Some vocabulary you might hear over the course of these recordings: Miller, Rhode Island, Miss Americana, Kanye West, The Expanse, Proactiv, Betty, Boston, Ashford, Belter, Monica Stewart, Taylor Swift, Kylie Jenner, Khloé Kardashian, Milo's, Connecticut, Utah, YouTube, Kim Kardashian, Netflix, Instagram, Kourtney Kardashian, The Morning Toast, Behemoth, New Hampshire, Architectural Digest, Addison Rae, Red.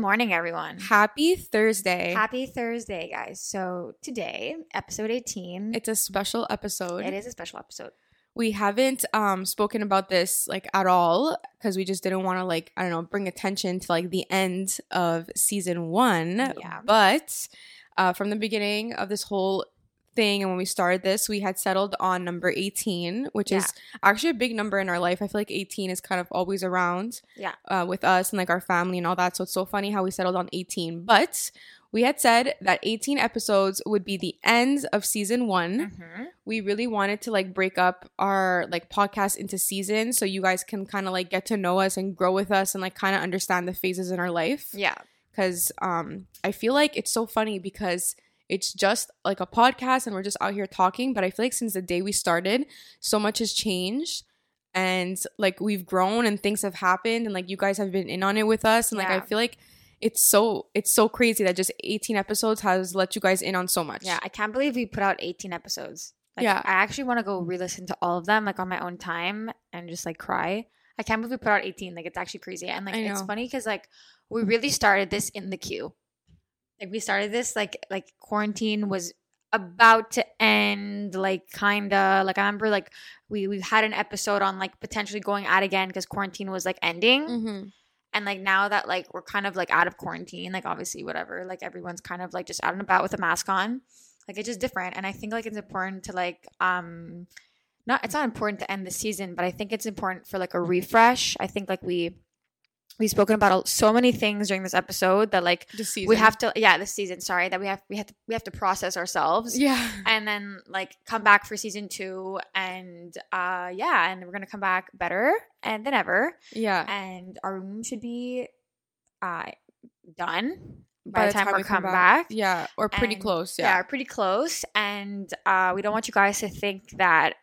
morning, everyone. Happy Thursday. Happy Thursday, guys. So today, episode 18. It's a special episode. It is a special episode. We haven't spoken about this at all because we just didn't want to bring attention to the end of season one. Yeah. But from the beginning of this whole thing and when we started this, we had settled on number 18, which is actually a big number in our life. I feel like 18 is kind of always around with us and our family and all that. So it's so funny how we settled on 18. But we had said that 18 episodes would be the end of season one. Mm-hmm. We really wanted to break up our podcast into seasons so you guys can kind of get to know us and grow with us and kind of understand the phases in our life. Yeah. Because I feel like it's so funny because it's just a podcast and we're just out here talking. But I feel like since the day we started, so much has changed. And we've grown and things have happened and you guys have been in on it with us. And I feel like it's so crazy that just 18 episodes has let you guys in on so much. Yeah, I can't believe we put out 18 episodes. I actually want to go re-listen to all of them on my own time and just cry. I can't believe we put out 18. It's actually crazy. And it's funny because we really started this in the queue. We started this quarantine was about to end, I remember we had an episode on potentially going out again because quarantine was ending. Mm-hmm. And now that we're kind of out of quarantine, obviously whatever, everyone's kind of just out and about with a mask on, it's just different. And I think it's important to it's not important to end the season, but I think it's important for a refresh. I think we've spoken about so many things during this episode that we have to process ourselves. Yeah. And then come back for season 2 and and we're going to come back better than ever. Yeah. And our room should be done by the time we come back. Yeah. Or pretty close. Yeah. Yeah. Pretty close. And we don't want you guys to think that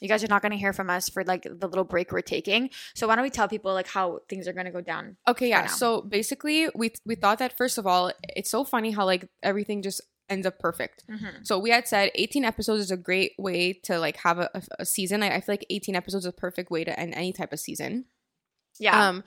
you guys are not going to hear from us for the little break we're taking. So why don't we tell people how things are going to go down? Okay. Yeah. So basically we thought that first of all, it's so funny how everything just ends up perfect. Mm-hmm. So we had said 18 episodes is a great way to have a season. I feel 18 episodes is a perfect way to end any type of season. Yeah.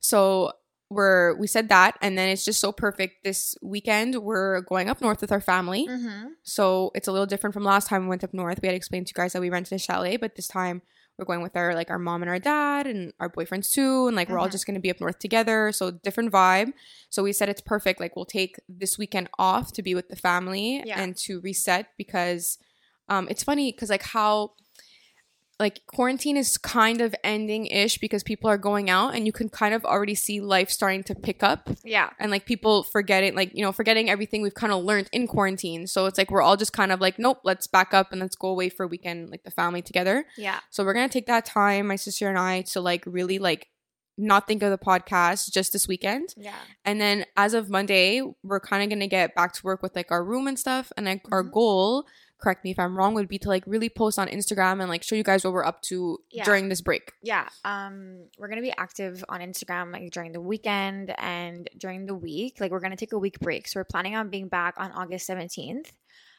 So we said that, and then it's just so perfect. This weekend we're going up north with our family. Mm-hmm. So it's a little different from last time we went up north. We had explained to you guys that we rented a chalet, but this time we're going with our our mom and our dad and our boyfriends too, and we're all just going to be up north together. So different vibe. So we said it's perfect. We'll take this weekend off to be with the family and to reset, because it's funny because how quarantine is kind of ending-ish because people are going out and you can kind of already see life starting to pick up. Yeah. And people forgetting, forgetting everything we've kind of learned in quarantine. So it's we're all just kind of nope, let's back up and let's go away for a weekend, the family together. Yeah. So we're going to take that time, my sister and I, to really not think of the podcast just this weekend. Yeah. And then as of Monday, we're kind of going to get back to work with our room and stuff. And mm-hmm. our goal, correct me if I'm wrong, would be to really post on Instagram and show you guys what we're up to during this break. Yeah. We're going to be active on Instagram during the weekend and during the week. We're going to take a week break. So we're planning on being back on August 17th.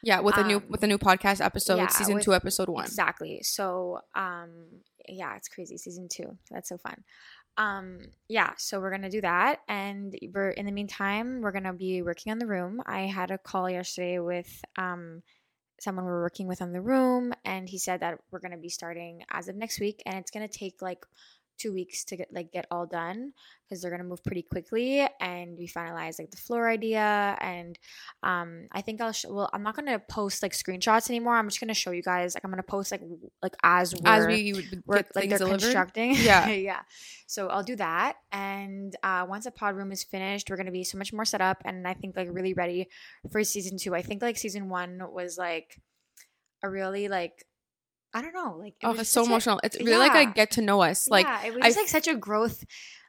Yeah, with a new podcast episode, season 2, episode 1. Exactly. So it's crazy, season 2. That's so fun. So we're going to do that, and in the meantime, we're going to be working on the room. I had a call yesterday with someone we're working with on the room, and he said that we're going to be starting as of next week, and it's going to take 2 weeks to get all done because they're going to move pretty quickly, and we finalized the floor idea, and I think I'm not going to post screenshots anymore. I'm just going to show you guys I'm going to post as we're constructing. Yeah. Yeah. So I'll do that, and once the pod room is finished, we're going to be so much more set up, and I think really ready for season 2. I think season 1 was a really I don't know. It's so emotional. It's really get to know us. It was just such a growth.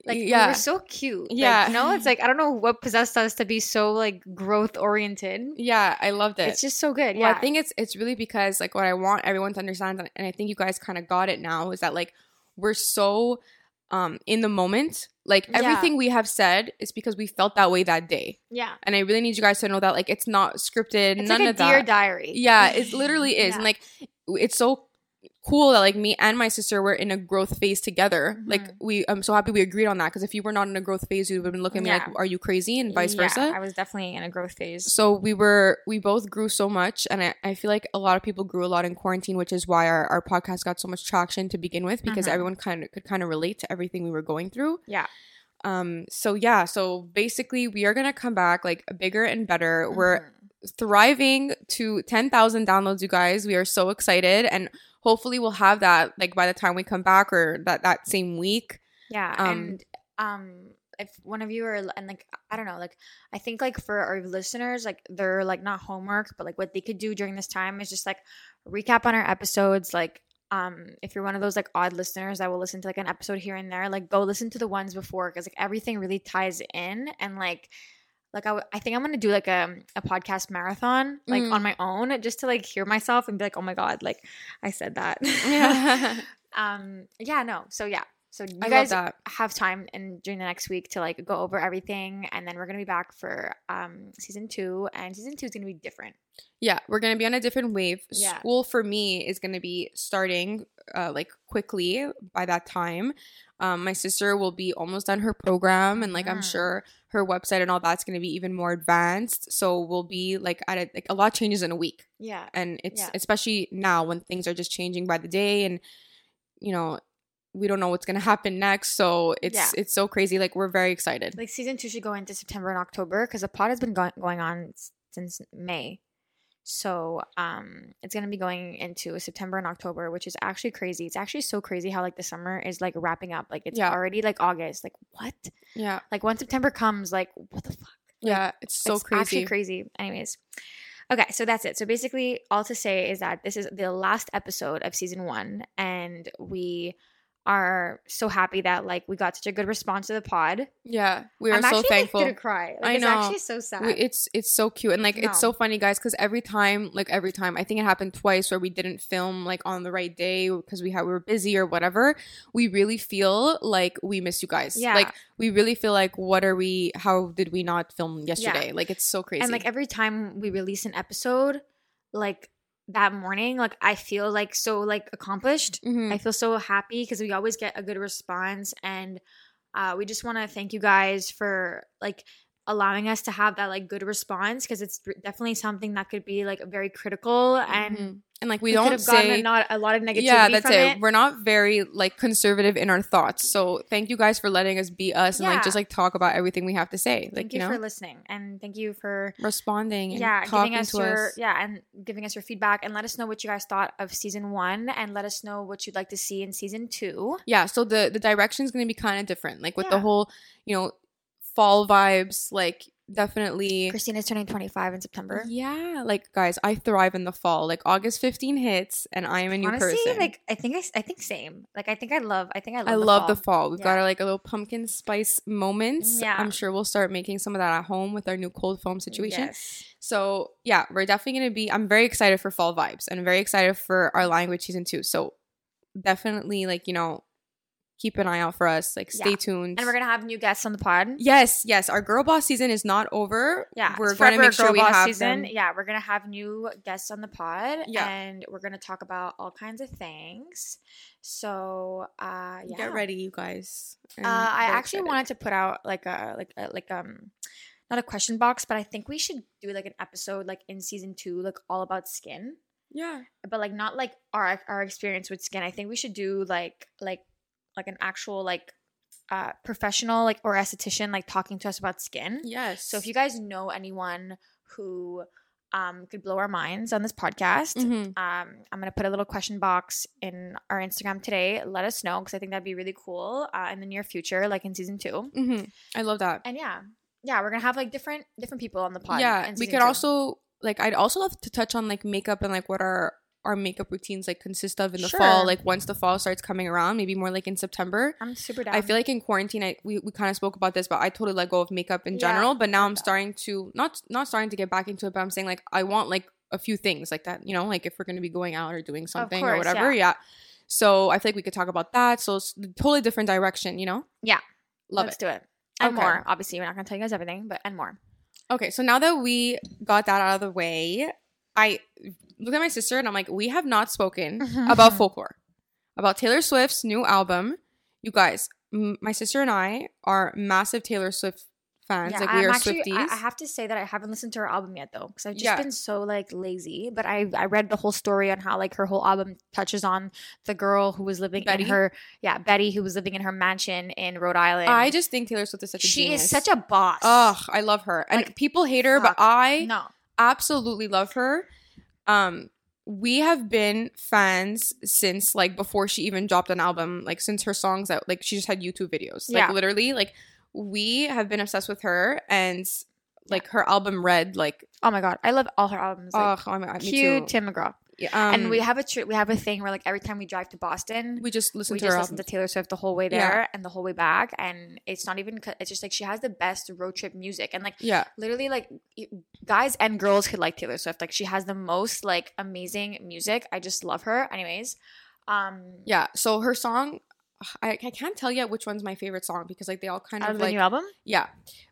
We were so cute. Yeah. I don't know what possessed us to be so growth oriented. Yeah, I loved it. It's just so good. Yeah. Well, I think it's really because what I want everyone to understand, and I think you guys kind of got it now, is that we're so in the moment. Everything we have said is because we felt that way that day. Yeah. And I really need you guys to know that it's not scripted. It's none of that. It's a Dear Diary. Yeah, it literally is. Yeah. And it's so cool that like me and my sister were in a growth phase together. Mm-hmm. Like I'm so happy we agreed on that, because if you were not in a growth phase, you would have been looking at me like, are you crazy, and vice versa. I was definitely in a growth phase. So we both grew so much, and I feel like a lot of people grew a lot in quarantine, which is why our podcast got so much traction to begin with, because everyone could relate to everything we were going through. Yeah. So basically we are going to come back like bigger and better. Mm-hmm. We're thriving to 10,000 downloads, you guys. We are so excited, and hopefully we'll have that like by the time we come back, or that same week. Yeah. And if one of you are – and, like, I don't know. Like, I think, like, for our listeners, like, they're, like, not homework, but, like, what they could do during this time is just, like, recap on our episodes. Like, if you're one of those, like, odd listeners that will listen to, like, an episode here and there, like, go listen to the ones before, because, like, everything really ties in. And, I think I'm going to do, like, a podcast marathon, like, on my own, just to, like, hear myself and be like, oh, my God, like, I said that. Yeah. So you guys have time during the next week to like go over everything, and then we're going to be back for season 2, and season 2 is going to be different. Yeah, we're going to be on a different wave. Yeah. School for me is going to be starting like quickly by that time. My sister will be almost done her program, and like I'm sure her website and all that's going to be even more advanced. So we'll be like a lot changes in a week. Yeah. And it's especially now when things are just changing by the day, and you know, we don't know what's going to happen next. So it's so crazy. Like, we're very excited. Like, season 2 should go into September and October, because the pod has been going on since May. So it's going to be going into September and October, which is actually crazy. It's actually so crazy how, like, the summer is, like, wrapping up. Like, it's already, like, August. Like, what? Yeah. Like, when September comes, like, what the fuck? Like, yeah, it's crazy. It's actually crazy. Anyways. Okay, so that's it. So basically, all to say is that this is the last episode of season 1, and we are so happy that like we got such a good response to the pod. Yeah, we are so thankful. I'm actually gonna cry. Like, I know. It's actually so sad. It's so cute, and like it's so funny, guys, because every time I think it happened twice where we didn't film like on the right day because we were busy or whatever. We really feel like we miss you guys. Yeah, like we really feel like how did we not film yesterday? Yeah. Like, it's so crazy. And like every time we release an episode, like that morning, like I feel like so like accomplished. Mm-hmm. I feel so happy because we always get a good response, and we just want to thank you guys for like allowing us to have that like good response, because it's definitely something that could be like very critical, and like we don't have gotten a lot of negativity. Yeah, that's it. We're not very like conservative in our thoughts, so thank you guys for letting us be us and like just like talk about everything we have to say. Like, thank you for listening, and thank you for responding. And giving us your feedback, and let us know what you guys thought of season 1, and let us know what you'd like to see in season 2. Yeah, so the direction is going to be kind of different, like with the whole fall vibes, like. Definitely. Christina's turning 25 in September. Yeah. Like, guys, I thrive in the fall. Like, August 15 hits and I am a new person. Like, I think same. Like, I love the fall. We've got our, like, a little pumpkin spice moments. Yeah. I'm sure we'll start making some of that at home with our new cold foam situation. Yes. So, yeah, we're definitely going to be – I'm very excited for fall vibes, and I'm very excited for our language season 2. So, definitely, like, keep an eye out for us. Like, stay tuned. And we're going to have new guests on the pod. Yes, yes. Our Girl Boss season is not over. Yeah. We're going to make sure we have them. Yeah, we're going to have new guests on the pod. Yeah. And we're going to talk about all kinds of things. So, yeah. Get ready, you guys. I actually wanted to put out, like, not a question box, but I think we should do, like, an episode, like, in season 2, like, all about skin. Yeah. But, like, not, like, our experience with skin. I think we should do, like an actual like professional like or esthetician like talking to us about skin. Yes. So if you guys know anyone who could blow our minds on this podcast, I'm gonna put a little question box in our Instagram today. Let us know, because I think that'd be really cool in the near future, like in season 2. Mm-hmm. I love that. And yeah, we're gonna have like different people on the pod. Yeah, we could also like I'd also love to touch on like makeup and like what our makeup routines like consist of in the fall, like once the fall starts coming around, maybe more like in September. I'm super down. I feel like in quarantine we kind of spoke about this, but I totally let go of makeup in general, but now I'm starting to not starting to get back into it, but I'm saying like I want like a few things like that, like if we're going to be going out or doing something, course, or whatever. Yeah. So I feel like we could talk about that. So it's a totally different direction, Yeah. Let's do it. And more. Obviously, we're not going to tell you guys everything, but and more. Okay, so now that we got that out of the way, I look at my sister and I'm like, we have not spoken about Folklore, about Taylor Swift's new album. You guys, my sister and I are massive Taylor Swift fans. Yeah, like we are actually, Swifties. I have to say that I haven't listened to her album yet though, because I've just been so like lazy. But I read the whole story on how like her whole album touches on the girl who was living in her Betty, who was living in her mansion in Rhode Island. I just think Taylor Swift is such a genius. She is such a boss. Ugh, I love her, and like, people hate her, but I absolutely love her. We have been fans since like before she even dropped an album, like since her songs that like she just had YouTube videos, like literally like. We have been obsessed with her and like her album Red, like oh my god, I love all her albums. Like, oh my god, cute Tim McGraw. Yeah, and we have a thing where like every time we drive to Boston, we just listen to Taylor Swift the whole way there and the whole way back, and it's not even. It's just like she has the best road trip music, and like literally like guys and girls could like Taylor Swift. Like she has the most like amazing music. I just love her. Anyways, So her song. I can't tell yet which one's my favorite song because like they all kind of like the new album. Yeah,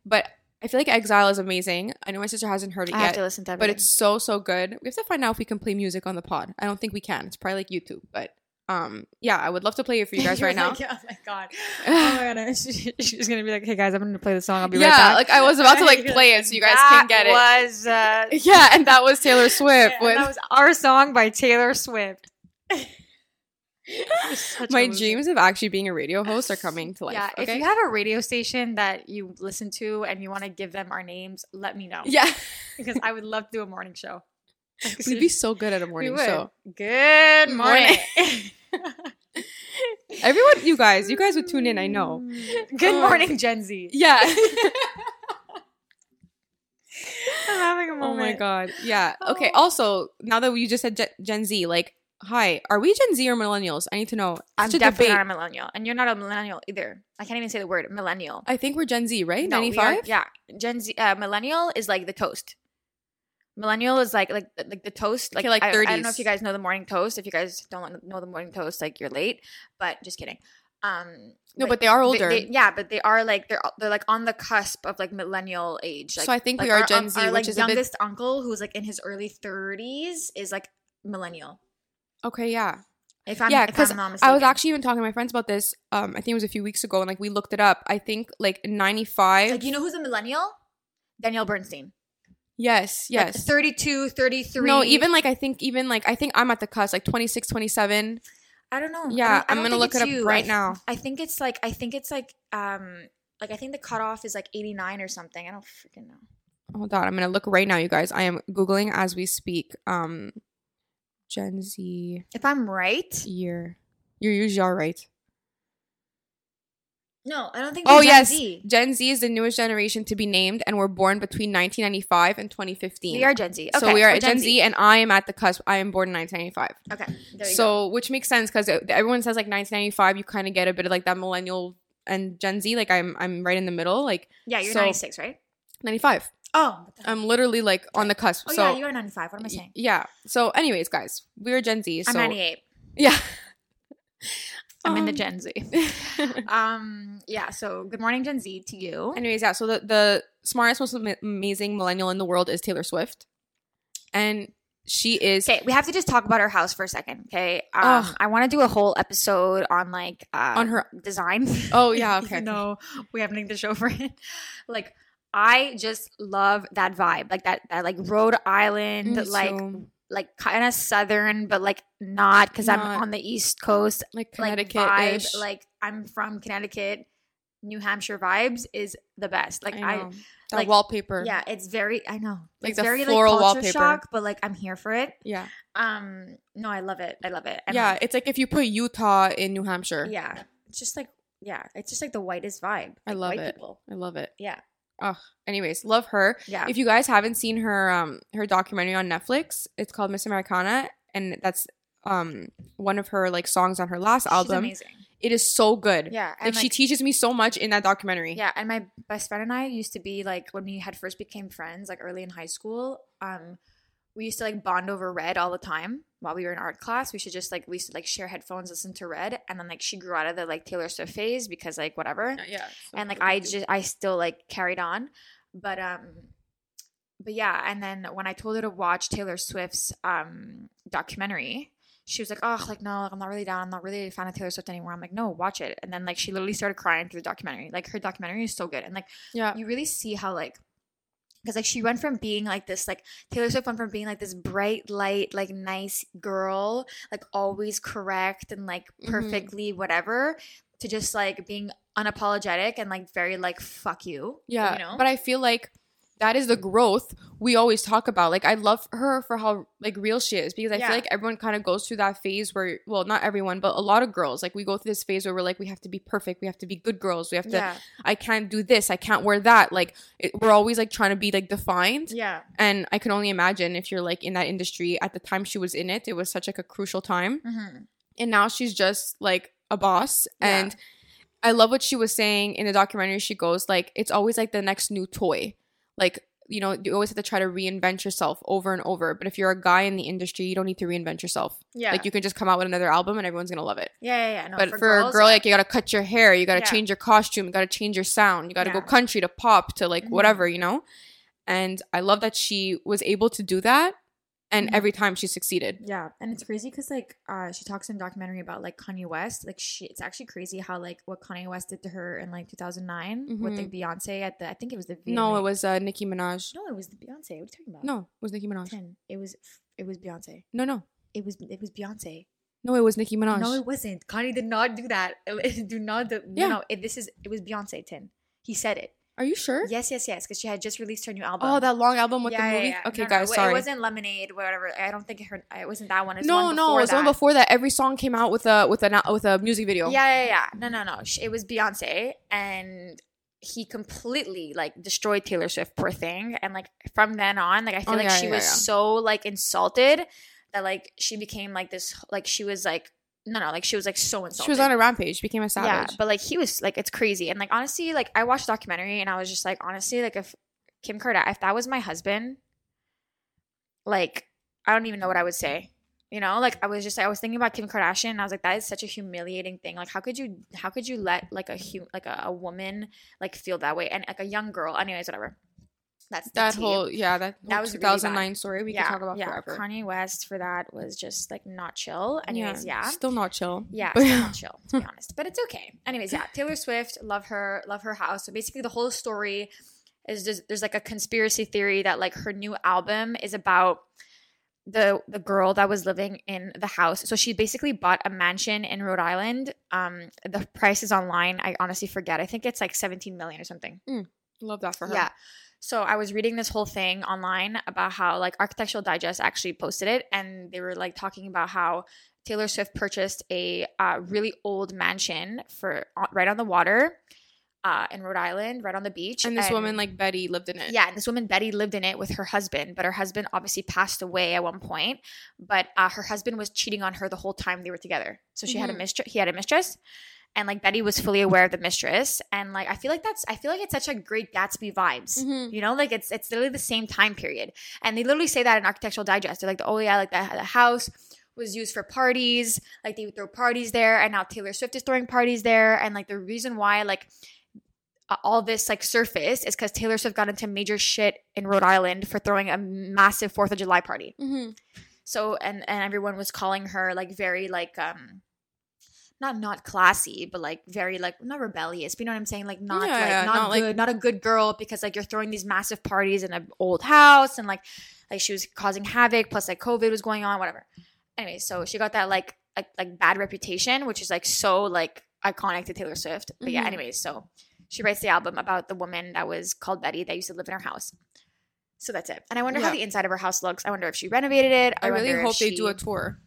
but I feel like Exile is amazing. I know my sister hasn't heard it yet. I have to listen to it, but it's so good. We have to find out if we can play music on the pod. I don't think we can. It's probably like YouTube, but I would love to play it for you guys right now. Yeah, oh my god, she's gonna be like, hey guys, I'm gonna play the song. I'll be right back. Like I was about to like play it so you guys can get it. And that was Taylor Swift. That was our song by Taylor Swift. My dreams of actually being a radio host are coming to life. Yeah, okay? If you have a radio station that you listen to and you want to give them our names, let me know. Yeah, because I would love to do a morning show. We'd be so good at a morning show. Good morning. Everyone, you guys would tune in. I know. Good morning, Gen Z. Yeah. I'm having a moment. Oh my god. Yeah. Okay. Also, now that you just said Gen Z, like. Hi, are we Gen Z or millennials? I need to know. I'm definitely not a millennial. And you're not a millennial either. I can't even say the word millennial. I think we're Gen Z, right? No, 95? Gen Z. Millennial is like the toast. Millennial is like the toast. Like, okay, like 30s. I don't know if you guys know The Morning Toast. If you guys don't know The Morning Toast, like you're late. But just kidding. No, but they are older. But they are like they're like on the cusp of like millennial age. Like, so I think like we are Gen Z, our, which like, is youngest uncle who's like in his early 30s is like millennial. Okay, yeah. Because I was actually even talking to my friends about this. I think it was a few weeks ago, and like we looked it up. I think like 95. Like, you know who's a millennial? Danielle Bernstein. Yes. Like 32, 33. No, I think I'm at the cusp, like 26, 27. I don't know. Yeah, I'm going to look it up right now. I think the cutoff is like 89 or something. I don't freaking know. Hold on. I'm going to look right now, you guys. I am Googling as we speak. Gen Z. If I'm right, you're usually all right. No, I don't think. Oh Gen yes, Z. Gen Z is the newest generation to be named, and we're born between 1995 and 2015. We are Gen Z. Okay. So we are Gen Z, and I am at the cusp. I am born in 1995. Okay, there you go. Which makes sense because everyone says like 1995, you kind of get a bit of like that millennial and Gen Z. Like I'm right in the middle. Like you're 96, right? 95. Oh, I'm literally like on the cusp. Oh, so, yeah, you are 95. What am I saying? Yeah. So anyways, guys, we're Gen Z. So. I'm 98. Yeah. I'm in the Gen Z. Yeah. So good morning, Gen Z to you. Anyways, yeah. So the smartest, most amazing millennial in the world is Taylor Swift. And she is. Okay. We have to just talk about her house for a second. Okay. I want to do a whole episode on like. On her design. Oh, yeah. Okay. No, we haven't made the show for it. Like. I just love that vibe, like that like Rhode Island, like kind of southern, but like not because I'm on the East Coast, like Connecticut vibe. Like I'm from Connecticut, New Hampshire vibes is the best. Like I that like wallpaper. Yeah, it's very. I know, like it's the very floral like culture wallpaper. Shock, but like I'm here for it. Yeah. No, I love it. I love it. And yeah, it's like if you put Utah in New Hampshire. Yeah, it's just like the whitest vibe. Like I love it. People. I love it. Yeah. Oh, anyways, love her. Yeah. If you guys haven't seen her documentary on Netflix, it's called Miss Americana, and that's one of her like songs on her last album. She's amazing. It is so good. Yeah, and like she teaches me so much in that documentary. Yeah, and my best friend and I used to be like when we had first became friends, like early in high school. We used to like bond over Red all the time while we were in art class. We used to like share headphones, listen to Red, and then like she grew out of the like Taylor Swift phase because like whatever. Yeah. So and like I still like carried on, but But yeah, and then when I told her to watch Taylor Swift's documentary, she was like, oh, like, no, like, I'm not really down. I'm not really a fan of Taylor Swift anymore. I'm like, no, watch it. And then, like, she literally started crying through the documentary. Like, her documentary is so good. And, like, yeah, you really see how, like, because, like, she went from being, like, this, like, Taylor Swift went from being, like, this bright, light, like, nice girl, like, always correct and, like, perfectly whatever, to just, like, being unapologetic and, like, very, like, fuck you. Yeah. You know? But I feel like that is the growth we always talk about. Like, I love her for how, like, real she is, because I feel like everyone kind of goes through that phase where, well, not everyone, but a lot of girls, like, we go through this phase where we're like, we have to be perfect. We have to be good girls. We have to, I can't do this. I can't wear that. Like, we're always, like, trying to be, like, defined. Yeah. And I can only imagine if you're, like, in that industry at the time she was in it, it was such, like, a crucial time. And now she's just, like, a boss. And I love what she was saying in the documentary. She goes, like, it's always, like, the next new toy. Like, you know, you always have to try to reinvent yourself over and over. But if you're a guy in the industry, you don't need to reinvent yourself. Yeah. Like, you can just come out with another album and everyone's going to love it. No, but for girls, a girl, like, you got to cut your hair. You got to change your costume. You got to change your sound. You got to go country to pop to, like, whatever, you know? And I love that she was able to do that. And every time she succeeded. Yeah. And it's crazy because, like, she talks in a documentary about, like, Kanye West. Like, it's actually crazy how, like, what Kanye West did to her in, like, 2009 with, like, Beyonce at the – I think it was the – No, it was Nicki Minaj. No, it was the Beyonce. What are you talking about? No, it was Nicki Minaj. It was Beyonce. No. It was Beyonce. No, it was Nicki Minaj. No, it wasn't. Kanye did not do that. Do not do, yeah. No, it was Beyonce, Tin. He said it. Are you sure? Yes. Because she had just released her new album. Oh, that long album with the movie? Yeah. Okay, no, guys, sorry. It wasn't Lemonade, whatever. I don't think it wasn't that one. It was the one before that. Every song came out with a music video. Yeah. No. It was Beyonce, and he completely, like, destroyed Taylor Swift, poor thing. And, like, from then on, like, I feel like she was so, like, insulted that, like, she became, like, this, like, she was, like, she was, like, so insulted. She was on a rampage. Became a savage. Yeah, but, like, he was, like, it's crazy. And, like, honestly, like, I watched the documentary and I was just, like, honestly, like, if Kim Kardashian, if that was my husband, like, I don't even know what I would say. You know? Like, I was thinking about Kim Kardashian and I was, like, that is such a humiliating thing. Like, how could you let, like, a woman, like, feel that way? And, like, a young girl. Anyways, whatever. That's that was 2009 really story we could talk about forever. Kanye West for that was just, like, not chill. Anyways, still not chill. Yeah, still not chill, to be honest. But it's okay. Anyways, Taylor Swift, love her house. So basically the whole story is just, there's, like, a conspiracy theory that, like, her new album is about the girl that was living in the house. So she basically bought a mansion in Rhode Island. The price is online. I honestly forget. I think it's, like, $17 million or something. Love that for her. Yeah. So I was reading this whole thing online about how, like, Architectural Digest actually posted it, and they were, like, talking about how Taylor Swift purchased a really old mansion for right on the water in Rhode Island, right on the beach. And this woman, like, Betty, lived in it. Yeah, and this woman, Betty, lived in it with her husband, but her husband obviously passed away at one point, but her husband was cheating on her the whole time they were together. So she had a mistress. He had a mistress. And, like, Betty was fully aware of the mistress. And, like, I feel like it's such a Great Gatsby vibes. You know? Like, it's literally the same time period. And they literally say that in Architectural Digest. They're like, the house was used for parties. Like, they would throw parties there. And now Taylor Swift is throwing parties there. And, like, the reason why, like, all this, like, surfaced is because Taylor Swift got into major shit in Rhode Island for throwing a massive 4th of July party. So, and everyone was calling her, like, very, like, not classy, but, like, very, like, not rebellious, but you know what I'm saying? Like, not a good girl, because, like, you're throwing these massive parties in an old house, and, like she was causing havoc, plus, like, COVID was going on, whatever. Anyway, so she got that, like bad reputation, which is, like, so, like, iconic to Taylor Swift. But yeah, anyways, so she writes the album about the woman that was called Betty that used to live in her house. So that's it. And I wonder how the inside of her house looks. I wonder if she renovated it. I really hope they do a tour.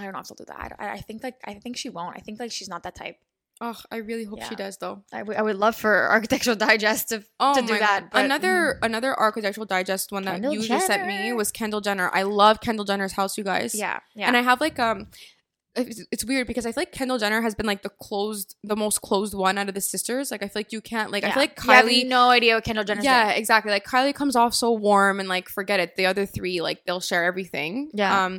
I don't know if they'll do that. I think she won't. I think, like, she's not that type. Oh, I really hope she does, though. I would love for Architectural Digest to do that. But another Architectural Digest one that you just sent me was Kendall Jenner. I love Kendall Jenner's house, you guys. Yeah. And I have, like, it's weird because I feel like Kendall Jenner has been, like, the most closed one out of the sisters. Like, I feel like you can't, like, I feel like Kylie. You have no idea what Kendall Jenner's doing. Yeah, exactly. Like, Kylie comes off so warm and, like, forget it. The other three, like, they'll share everything. Yeah.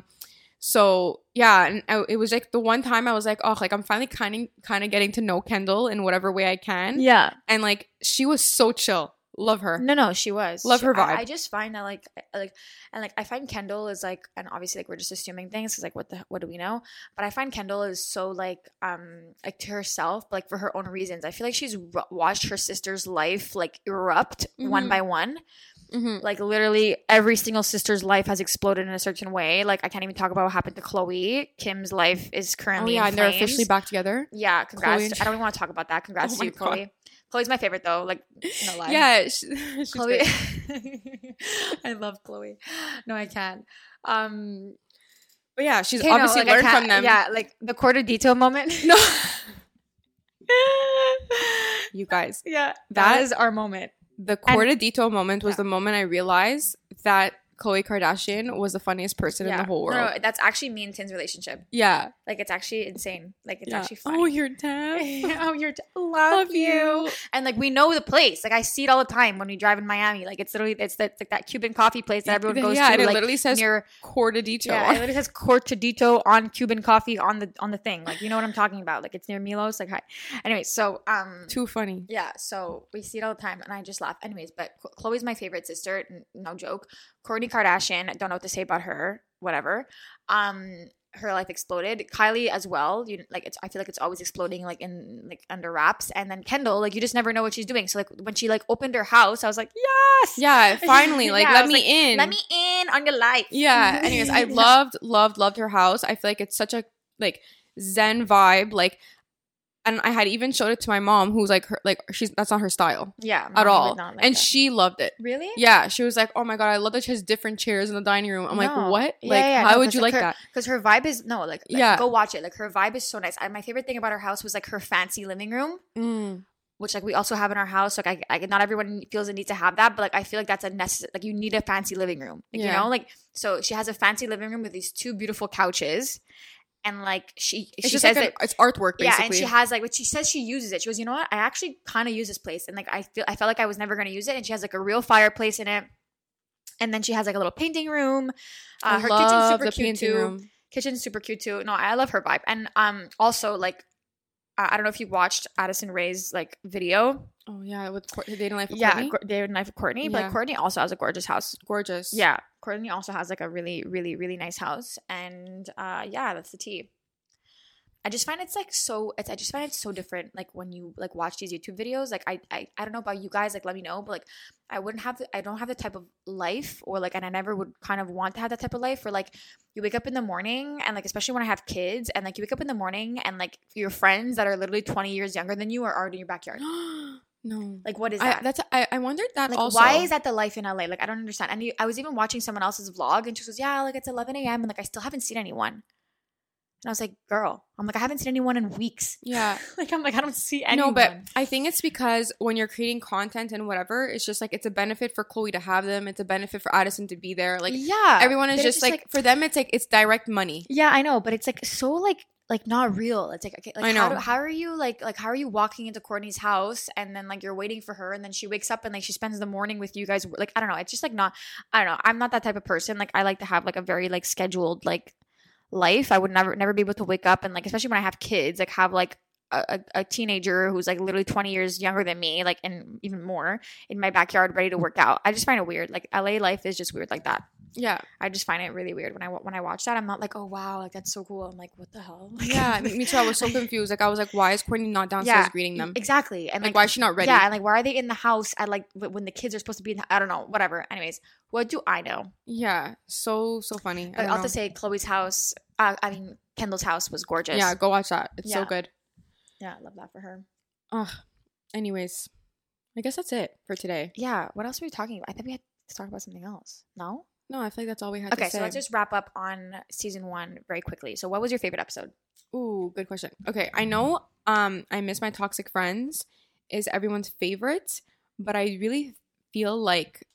So, yeah, and it was, like, the one time I was like, oh, like, I'm finally kind of getting to know Kendall in whatever way I can. Yeah. And, like, she was so chill. Love her. No, she was. Love her vibe. I just find that like I find Kendall is like, and obviously like we're just assuming things because like what do we know? But I find Kendall is so like to herself, but like for her own reasons. I feel like she's watched her sister's life like erupt one by one. Mm-hmm. Like literally every single sister's life has exploded in a certain way. Like I can't even talk about what happened to Khloé. Kim's life is currently in flames. And they're officially back together. Yeah, congrats. I don't even want to talk about that. Congrats to you, Khloé. Khloé's my favorite though, like no lie. Yeah, she's Khloé. I love Khloé. No, I can't. But yeah, she's obviously learned from them. Yeah, like the Cortadito moment. No. You guys. Yeah. That is our moment. The Cortadito moment was the moment I realized that Khloé Kardashian was the funniest person in the whole world. No, that's actually me and Tim's relationship. Yeah. Like, it's actually insane. Like, it's actually funny. Oh, you're deaf. Oh, you're deaf. Love you. And, like, we know the place. Like, I see it all the time when we drive in Miami. Like, it's literally, like that Cuban coffee place that everyone goes to. Yeah, it like, literally says Cortadito. Yeah, it literally says Cortadito on Cuban coffee on the thing. Like, you know what I'm talking about. Like, it's near Milo's. Like, hi. Anyway, so. Too funny. Yeah, so we see it all the time, and I just laugh. Anyways, but Khloé's my favorite sister. No joke. Kourtney Kardashian, I don't know what to say about her, whatever. Her life exploded. Kylie as well. I feel like it's always exploding like in like under wraps. And then Kendall, like you just never know what she's doing. So like when she like opened her house, I was like, yes. Yeah, finally. Like let me in. Let me in on your life. Yeah. Anyways, I loved her house. I feel like it's such a like zen vibe. Like and I had even showed it to my mom, who's like, that's not her style, at all. She loved it. Really? Yeah, she was like, "Oh my god, I love that she has different chairs in the dining room." I'm like, "What? Yeah, like, how would you like that?" Because her vibe is go watch it. Like her vibe is so nice. My favorite thing about her house was like her fancy living room. Mm. Which, like, we also have in our house. Like, not everyone feels the need to have that. But, like, I feel like that's a necessary – like, you need a fancy living room. Like, you know? Like, so she has a fancy living room with these two beautiful couches. And like she says that it's artwork basically. Yeah, and she has like what she says she uses it. She goes, you know what? I actually kind of use this place, and like I felt like I was never gonna use it. And she has like a real fireplace in it, and then she has like a little painting room. Her kitchen's super cute too. Kitchen's super cute too. No, I love her vibe, and also like I don't know if you watched Addison Rae's like video. Oh yeah, with Dating Life with Kourtney. Yeah, Dating Life with Kourtney. Yeah. But like, Kourtney also has a gorgeous house. Gorgeous. Yeah. Kourtney also has like a really, really, really nice house. And that's the tea. I just find it's so different. Like when you like watch these YouTube videos, like I don't know about you guys, like let me know, but like I don't have the type of life or like, and I never would kind of want to have that type of life where like you wake up in the morning and like, especially when I have kids and like you wake up in the morning and like your friends that are literally 20 years younger than you are already in your backyard. No. Like, what is that? I wondered that like, also. Why is that the life in LA? Like, I don't understand. And I was even watching someone else's vlog, and she goes, yeah, like, it's 11 a.m., and, like, I still haven't seen anyone. And I was like, girl. I'm like, I haven't seen anyone in weeks. Yeah. Like, I'm like, I don't see anyone. No, but I think it's because when you're creating content and whatever, it's just, like, it's a benefit for Khloé to have them. It's a benefit for Addison to be there. Like, yeah, everyone is just like, for them, it's, like, it's direct money. Yeah, I know. But it's, like, so, like not real. It's like, okay, like I know. How are you like how are you walking into Kourtney's house and then like you're waiting for her and then she wakes up and like she spends the morning with you guys? Like, I don't know. It's just like not, I don't know. I'm not that type of person. Like, I like to have like a very like scheduled like life. I would never be able to wake up and like, especially when I have kids, like have like a teenager who's like literally 20 years younger than me, like, and even more in my backyard ready to work out. I just find it weird. Like, LA life is just weird like that. Yeah, I just find it really weird when I watch that. I'm not like, oh wow, like that's so cool. I'm like, what the hell? Like, yeah, me too. I was so confused. Like, I was like, why is Kourtney not downstairs greeting them? Exactly, and like why is she not ready? Yeah, and like why are they in the house at like when the kids are supposed to be? I don't know, whatever. Anyways, what do I know? Yeah, so funny. But I have to say, Khloé's house. Kendall's house was gorgeous. Yeah, go watch that. It's so good. Yeah, I love that for her. Anyways, I guess that's it for today. Yeah. What else were we talking about? I think we had to talk about something else. No, I feel like that's all we had to say. Okay, so let's just wrap up on season 1 very quickly. So what was your favorite episode? Ooh, good question. Okay, I know I Miss My Toxic Friends is everyone's favorite, but I really feel like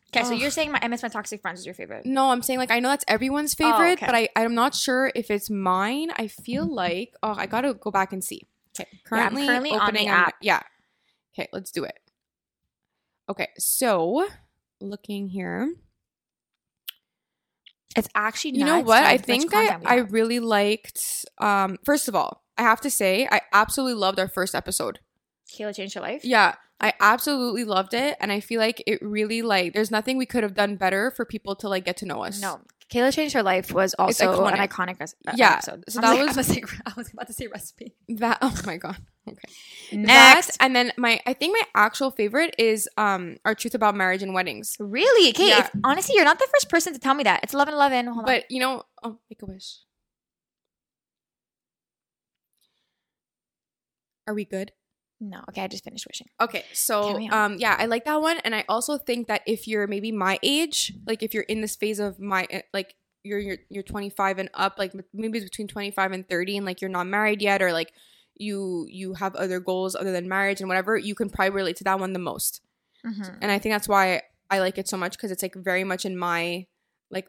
okay, so you're saying I Miss My Toxic Friends is your favorite. No, I'm saying like I know that's everyone's favorite, but I'm not sure if it's mine. I feel like I got to go back and see. Okay, currently, I'm currently opening on the app. Yeah. Okay, let's do it. Okay, so looking here, it's actually nuts. You know what? I think I really liked. First of all, I have to say I absolutely loved our first episode. Kayla changed her life. Yeah, I absolutely loved it, and I feel like it really, like, there's nothing we could have done better for people to, like, get to know us. No. Kayla Changed Her Life was also an iconic recipe. Yeah. Episode. So that was, like, I was about to say recipe. That, oh my God. Okay. Next. That, and then I think my actual favorite is Our Truth About Marriage and Weddings. Really? Kate, yeah. Honestly, you're not the first person to tell me that. It's 11:11. Hold on. But, you know, oh, make a wish. Are we good? No. Okay, I just finished wishing. Okay, so yeah, I like that one. And I also think that if you're maybe my age, like if you're in this phase of my, like you're 25 and up, like maybe between 25 and 30 and like you're not married yet or like you have other goals other than marriage and whatever, you can probably relate to that one the most. Mm-hmm. And I think that's why I like it so much because it's like very much in my, like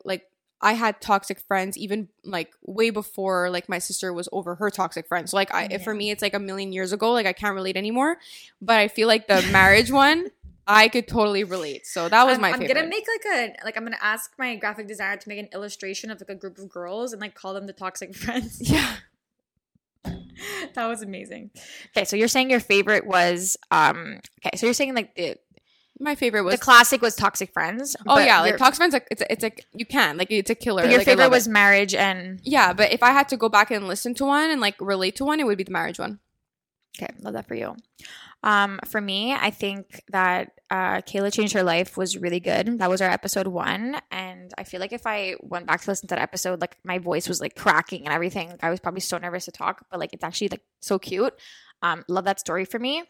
I had toxic friends even like way before like my sister was over her toxic friends. So, like for me, it's like a million years ago. Like I can't relate anymore. But I feel like the marriage one, I could totally relate. So that was my favorite. I'm going to make I'm going to ask my graphic designer to make an illustration of like a group of girls and like call them the toxic friends. Yeah. That was amazing. Okay. So you're saying your favorite was, okay. So you're saying like my favorite was... The classic was Toxic Friends. Oh, yeah. Like, Toxic Friends, like, it's like... You can. Like, it's a killer. But your favorite was Marriage and... Yeah, but if I had to go back and listen to one and, like, relate to one, it would be the Marriage one. Okay. Love that for you. For me, I think that Kayla Changed Her Life was really good. That was our episode 1. And I feel like if I went back to listen to that episode, like, my voice was, like, cracking and everything. Like, I was probably so nervous to talk. But, like, it's actually, like, so cute. Love that story for me.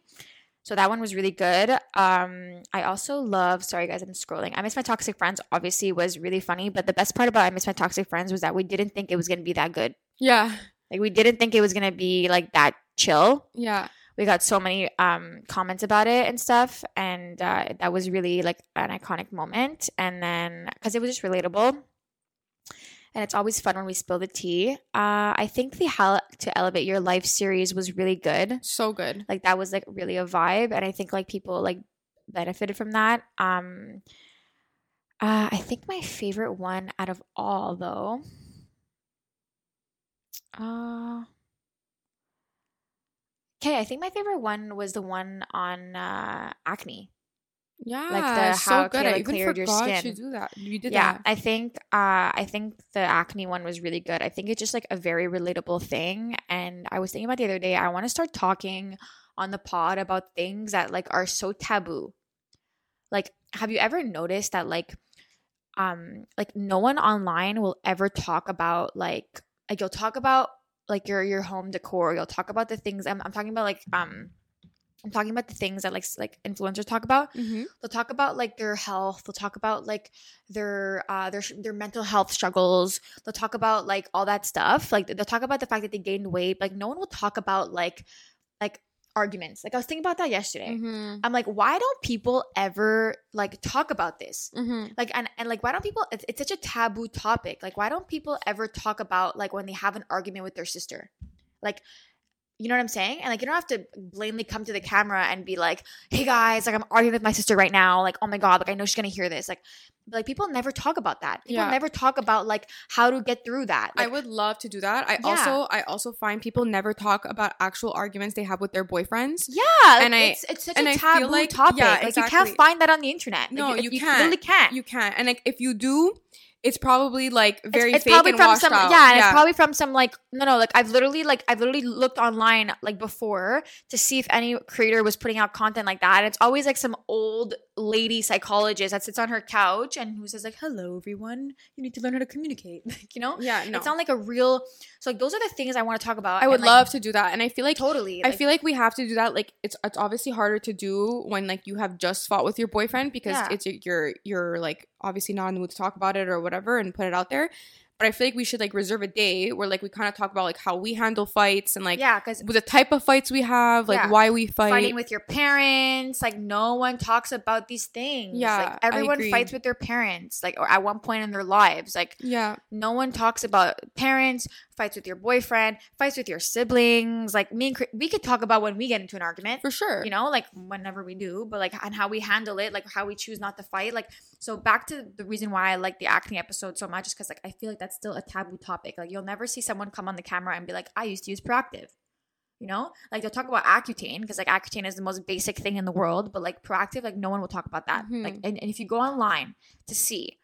So that one was really good. I also love – sorry, guys. I'm scrolling. I Miss My Toxic Friends obviously was really funny. But the best part about I Miss My Toxic Friends was that we didn't think it was going to be that good. Yeah. Like we didn't think it was going to be like that chill. Yeah. We got so many comments about it and stuff. And that was really like an iconic moment. And then – because it was just relatable. And it's always fun when we spill the tea. I think the How to Elevate Your Life series was really good. So good. Like that was like really a vibe. And I think like people like benefited from that. I think my favorite one out of all though. Okay. I think my favorite one was the one on acne. Yeah, like the how so good. Kayla I even cleared your skin. You do that. You did that. Yeah, I think the acne one was really good. I think it's just like a very relatable thing. And I was thinking about the other day, I want to start talking on the pod about things that like are so taboo. Like, have you ever noticed that like no one online will ever talk about like you'll talk about like your home decor. You'll talk about the things I'm talking about I'm talking about the things that like influencers talk about. Mm-hmm. They'll talk about like their health. They'll talk about like their mental health struggles. They'll talk about like all that stuff. Like they'll talk about the fact that they gained weight. Like no one will talk about like arguments. Like I was thinking about that yesterday. Mm-hmm. I'm like, why don't people ever like talk about this? Mm-hmm. Like and like why don't people? It's such a taboo topic. Like why don't people ever talk about like when they have an argument with their sister? Like. You know what I'm saying? And, like, you don't have to blatantly come to the camera and be like, hey, guys, like, I'm arguing with my sister right now. Like, oh, my God, like, I know she's going to hear this. Like people never talk about that. People never talk about, like, how to get through that. Like, I would love to do that. I also find people never talk about actual arguments they have with their boyfriends. Yeah. Like, and it's such a taboo topic. Yeah, exactly. Like, you can't find that on the internet. No, like, you can't. You really can't. You can't. And, like, if you do... It's probably like very it's fake and from washed some, out. Yeah, and it's probably from some like no. I've literally looked online like before to see if any creator was putting out content like that. And it's always like some old lady psychologist that sits on her couch and who says like, "Hello, everyone. You need to learn how to communicate." Like, you know? Yeah. No. It's not like a real. So like those are the things I want to talk about. I would love to do that, and I feel like totally. I feel like we have to do that. Like it's obviously harder to do when like you have just fought with your boyfriend because it's you're like obviously not in the mood to talk about it or whatever and put it out there, but I feel like we should like reserve a day where like we kind of talk about like how we handle fights and like because the type of fights we have, like why we fight, fighting with your parents, like no one talks about these things. Like everyone fights with their parents, like or at one point in their lives, like no one talks about parents, fights with your boyfriend, fights with your siblings. Like me and we could talk about when we get into an argument for sure, you know, like whenever we do, but like and how we handle it, like how we choose not to fight. Like so back to the reason why I like the acne episode so much is because like I feel like that's still a taboo topic. Like you'll never see someone come on the camera and be like, I used to use Proactiv. you know? Like, they'll talk about Accutane because, like, Accutane is the most basic thing in the world. But, like, Proactiv, like, no one will talk about that. Mm-hmm. Like, and if you go online to see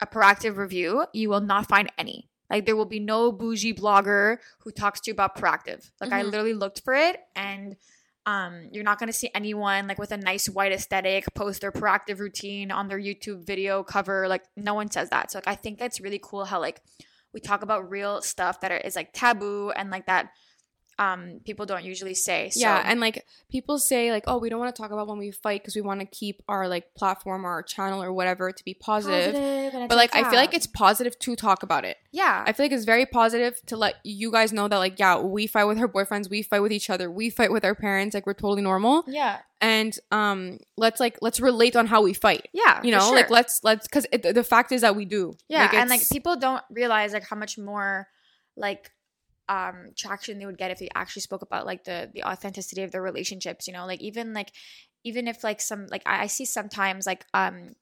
a Proactiv review, you will not find any. Like, there will be no bougie blogger who talks to you about Proactiv. Like, mm-hmm. I literally looked for it, and you're not going to see anyone, like, with a nice white aesthetic post their Proactiv routine on their YouTube video cover. Like, no one says that. So, like, I think that's really cool how, like, we talk about real stuff that is, like, taboo and, like, that people don't usually say. So. Yeah, and, like, people say, like, oh, we don't want to talk about when we fight because we want to keep our, like, platform or our channel or whatever to be positive. But, like, I feel like it's positive to talk about it. Yeah. I feel like it's very positive to let you guys know that, like, yeah, we fight with our boyfriends. We fight with each other. We fight with our parents. Like, we're totally normal. Yeah. And let's relate on how we fight. Yeah, you know, for sure. Like, let's because the fact is that we do. Yeah, like, and, like, people don't realize, like, how much more, like, traction they would get if they actually spoke about, like, the authenticity of their relationships. You know, like, even if, like, some, like, I see sometimes, like,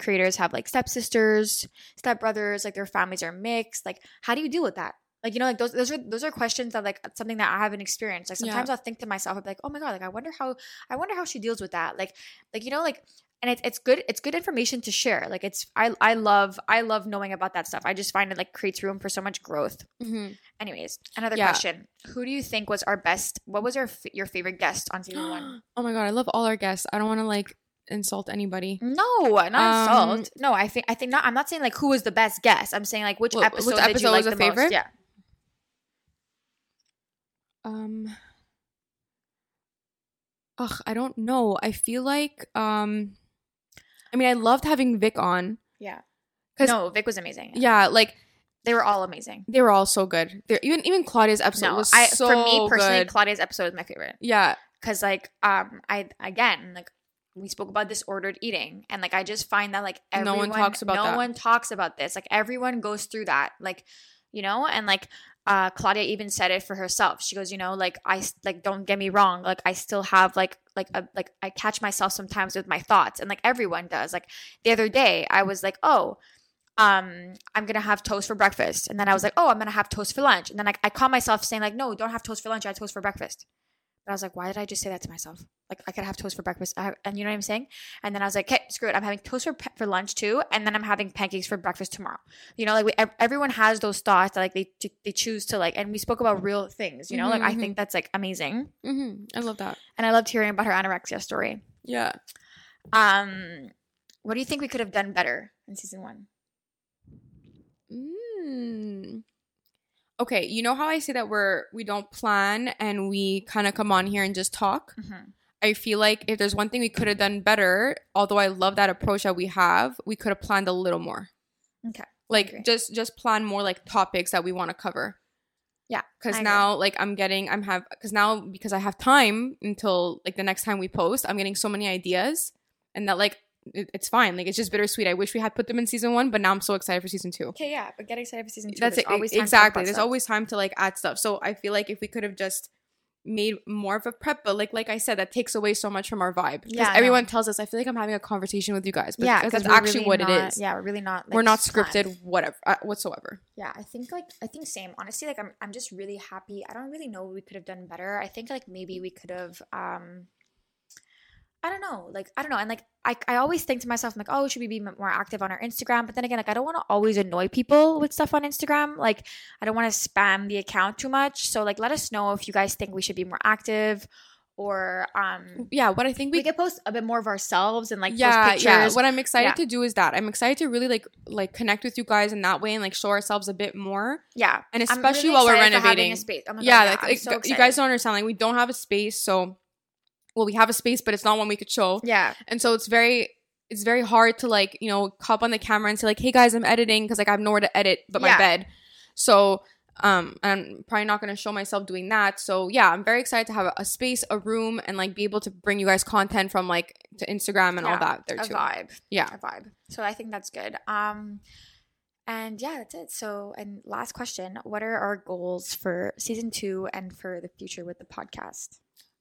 creators have, like, stepsisters, stepbrothers, like, their families are mixed. Like, how do you deal with that? Like, you know, like, those are questions that, like, something that I haven't experienced. Like, sometimes I'll think to myself, I'll be like, oh my God, like, I wonder how she deals with that. Like, you know, like, and it's good information to share. Like, it's, I love knowing about that stuff. I just find it, like, creates room for so much growth. Mm-hmm. Anyways, another question. Who do you think was your favorite guest on season one? Oh my God, I love all our guests. I don't want to, like, insult anybody. No, not insult. No, I think not. I'm not saying, like, who was the best guest. I'm saying, like, which episode did you like the favorite? Most? Yeah. I don't know. I feel like I mean, I loved having Vic on. Yeah. No, Vic was amazing. Yeah, like, they were all amazing. They were all so good. Even Claudia's episode was so good. For me personally, Claudia's episode is my favorite. Yeah. Because, like, we spoke about disordered eating, and, like, I just find that, like, no one talks about this. Like, everyone goes through that. Like, you know, and, like, Claudia even said it for herself. She goes, you know, like, I, like, don't get me wrong, like, I still have, like I catch myself sometimes with my thoughts, and, like, everyone does. Like, the other day I was like, oh, I'm gonna have toast for breakfast, and then I was like, oh, I'm gonna have toast for lunch, and then I caught myself saying, like, no, don't have toast for lunch, I have toast for breakfast. But I was like, why did I just say that to myself? Like, I could have toast for breakfast, and you know what I'm saying? And then I was like, okay, screw it, I'm having toast for lunch too, and then I'm having pancakes for breakfast tomorrow. You know, like, everyone has those thoughts that, like, they choose to, like, and we spoke about real things, you know? Mm-hmm, like, I think that's, like, amazing. Mm-hmm. I love that. And I loved hearing about her anorexia story. Yeah. What do you think we could have done better in season one? Okay, you know how I say that we don't plan and we kind of come on here and just talk? Mm-hmm. I feel like if there's one thing we could have done better, although I love that approach that we have, we could have planned a little more. Okay. Like, just plan more, like, topics that we want to cover. Yeah. Because now, like, because I have time until, like, the next time we post, I'm getting so many ideas, and that, like, it's fine. Like, it's just bittersweet. I wish we had put them in season one, but now I'm so excited for season two. Okay, yeah, but get excited for season two. That's it. Exactly. There's always time to, like, add stuff. So I feel like if we could have just made more of a prep, but like I said, that takes away so much from our vibe. Yeah. Everyone tells us, I feel like I'm having a conversation with you guys. But yeah, that's actually really what it is. Yeah, we're really not. Like, we're not scripted, whatever, whatsoever. Yeah, I think same. Honestly, like, I'm just really happy. I don't really know what we could have done better. I think, like, maybe we could have. I don't know. Like, I don't know. And, like, I always think to myself, I'm like, oh, should we be more active on our Instagram? But then again, like, I don't want to always annoy people with stuff on Instagram. Like, I don't want to spam the account too much. So, like, let us know if you guys think we should be more active, or what I think we could post a bit more of ourselves, and, like, post pictures. Yeah. What I'm excited to do is that. I'm excited to really, like connect with you guys in that way, and, like, show ourselves a bit more. Yeah. And especially while we're renovating. You guys don't understand. Like, we don't have a space, so. Well, we have a space, but it's not one we could show. Yeah. And so it's very hard to, like, you know, hop on the camera and say, like, hey guys, I'm editing, because, like, I have nowhere to edit but my bed. So I'm probably not going to show myself doing that. So yeah, I'm very excited to have a space, a room, and, like, be able to bring you guys content from, like, to Instagram and all that there too. A vibe. So I think that's good. And yeah, that's it. So, and last question, what are our goals for season 2 and for the future with the podcast?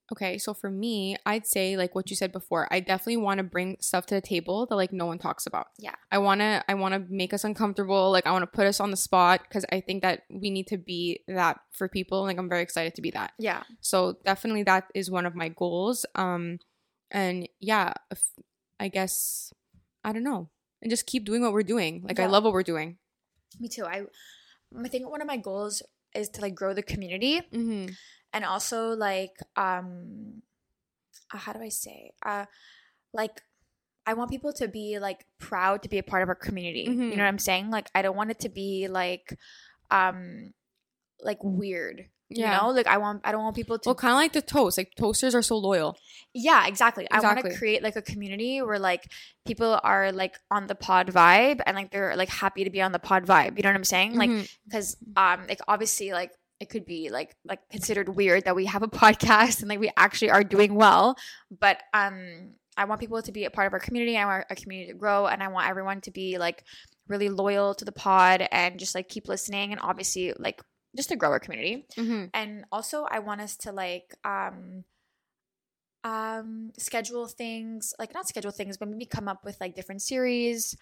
Okay, so for me, I'd say like what you said before. I definitely want to bring stuff to the table that like no one talks about. Yeah. I want to make us uncomfortable. Like I want to put us on the spot because I think that we need to be that for people. Like I'm very excited to be that. Yeah. So definitely that is one of my goals. And yeah, I guess I don't know. And just keep doing what we're doing. Like yeah. I love what we're doing. Me too. I think one of my goals is to like grow the community. Mm-hmm. And also, like, how do I say? Like, I want people to be, like, proud to be a part of our community. Mm-hmm. You know what I'm saying? Like, I don't want it to be, like weird. Yeah. You know? Like, I don't want people to... Well, kind of like the toast. Like, toasters are so loyal. Yeah, exactly. I want to create, like, a community where, like, people are, like, on the pod vibe. And, like, they're, like, happy to be on the pod vibe. You know what I'm saying? Mm-hmm. Like, because, like, obviously, like... It could be like considered weird that we have a podcast and like we actually are doing well, but I want people to be a part of our community. I want our community to grow, and I want everyone to be like really loyal to the pod and just like keep listening, and obviously like just to grow our community. Mm-hmm. And also, I want us to like schedule things, like not schedule things, but maybe come up with like different series.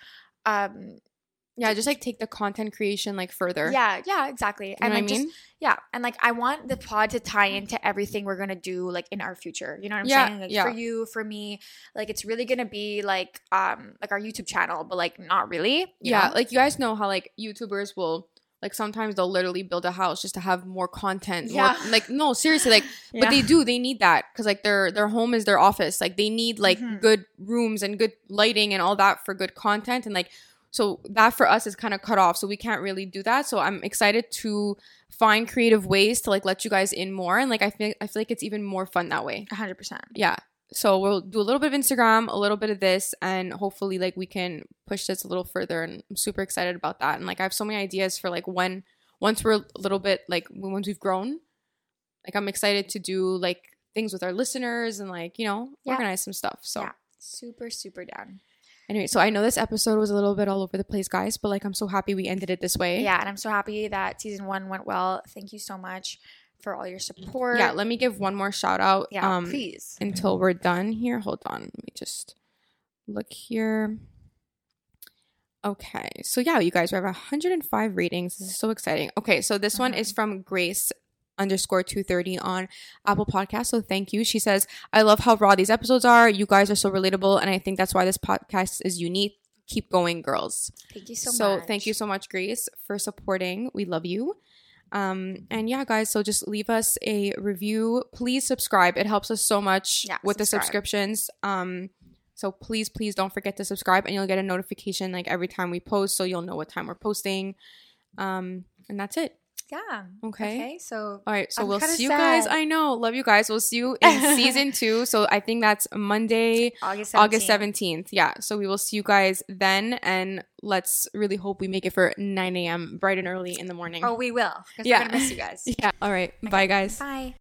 Yeah, just, like, take the content creation, like, further. Yeah, exactly. You know what I mean? Just, yeah. And, like, I want the pod to tie into everything we're going to do, like, in our future. You know what I'm saying? Like, for you, for me. Like, it's really going to be, like our YouTube channel, but, like, not really. Yeah. Like, you guys know how, like, YouTubers will, like, sometimes they'll literally build a house just to have more content. Yeah. More, like, no, seriously. Like, but they do. They need that because, like, their home is their office. Like, they need, like, good rooms and good lighting and all that for good content and, like, so that for us is kind of cut off. So we can't really do that. So I'm excited to find creative ways to like let you guys in more. And like I feel like it's even more fun that way. 100%. Yeah. So we'll do a little bit of Instagram, a little bit of this, and hopefully like we can push this a little further. And I'm super excited about that. And like I have so many ideas for like when once we're a little bit like once we've grown, like I'm excited to do like things with our listeners and like, you know, organize some stuff. So yeah. Super, super down. Anyway, so I know this episode was a little bit all over the place, guys, but, like, I'm so happy we ended it this way. Yeah, and I'm so happy that season 1 went well. Thank you so much for all your support. Yeah, let me give one more shout-out. Yeah, please. Until we're done here. Hold on. Let me just look here. Okay. So, yeah, you guys, we have 105 ratings. This is so exciting. Okay, so this one is from Grace _230 on Apple Podcast. So thank you. She says, I love how raw these episodes are. You guys are so relatable. And I think that's why this podcast is unique. Keep going, girls. Thank you so much. So thank you so much, Grace, for supporting. We love you. And yeah, guys, so just leave us a review. Please subscribe. It helps us so much with the subscriptions. So please don't forget to subscribe and you'll get a notification like every time we post. So you'll know what time we're posting. And that's it. Yeah. Okay. So all right. So I'm we'll see you guys. I know. Love you guys. We'll see you in season 2. So I think that's Monday, August 17th. Yeah. So we will see you guys then, and let's really hope we make it for 9 a.m. bright and early in the morning. Oh, we will. Yeah. We're gonna miss you guys. Yeah. All right. Okay. Bye, guys. Bye.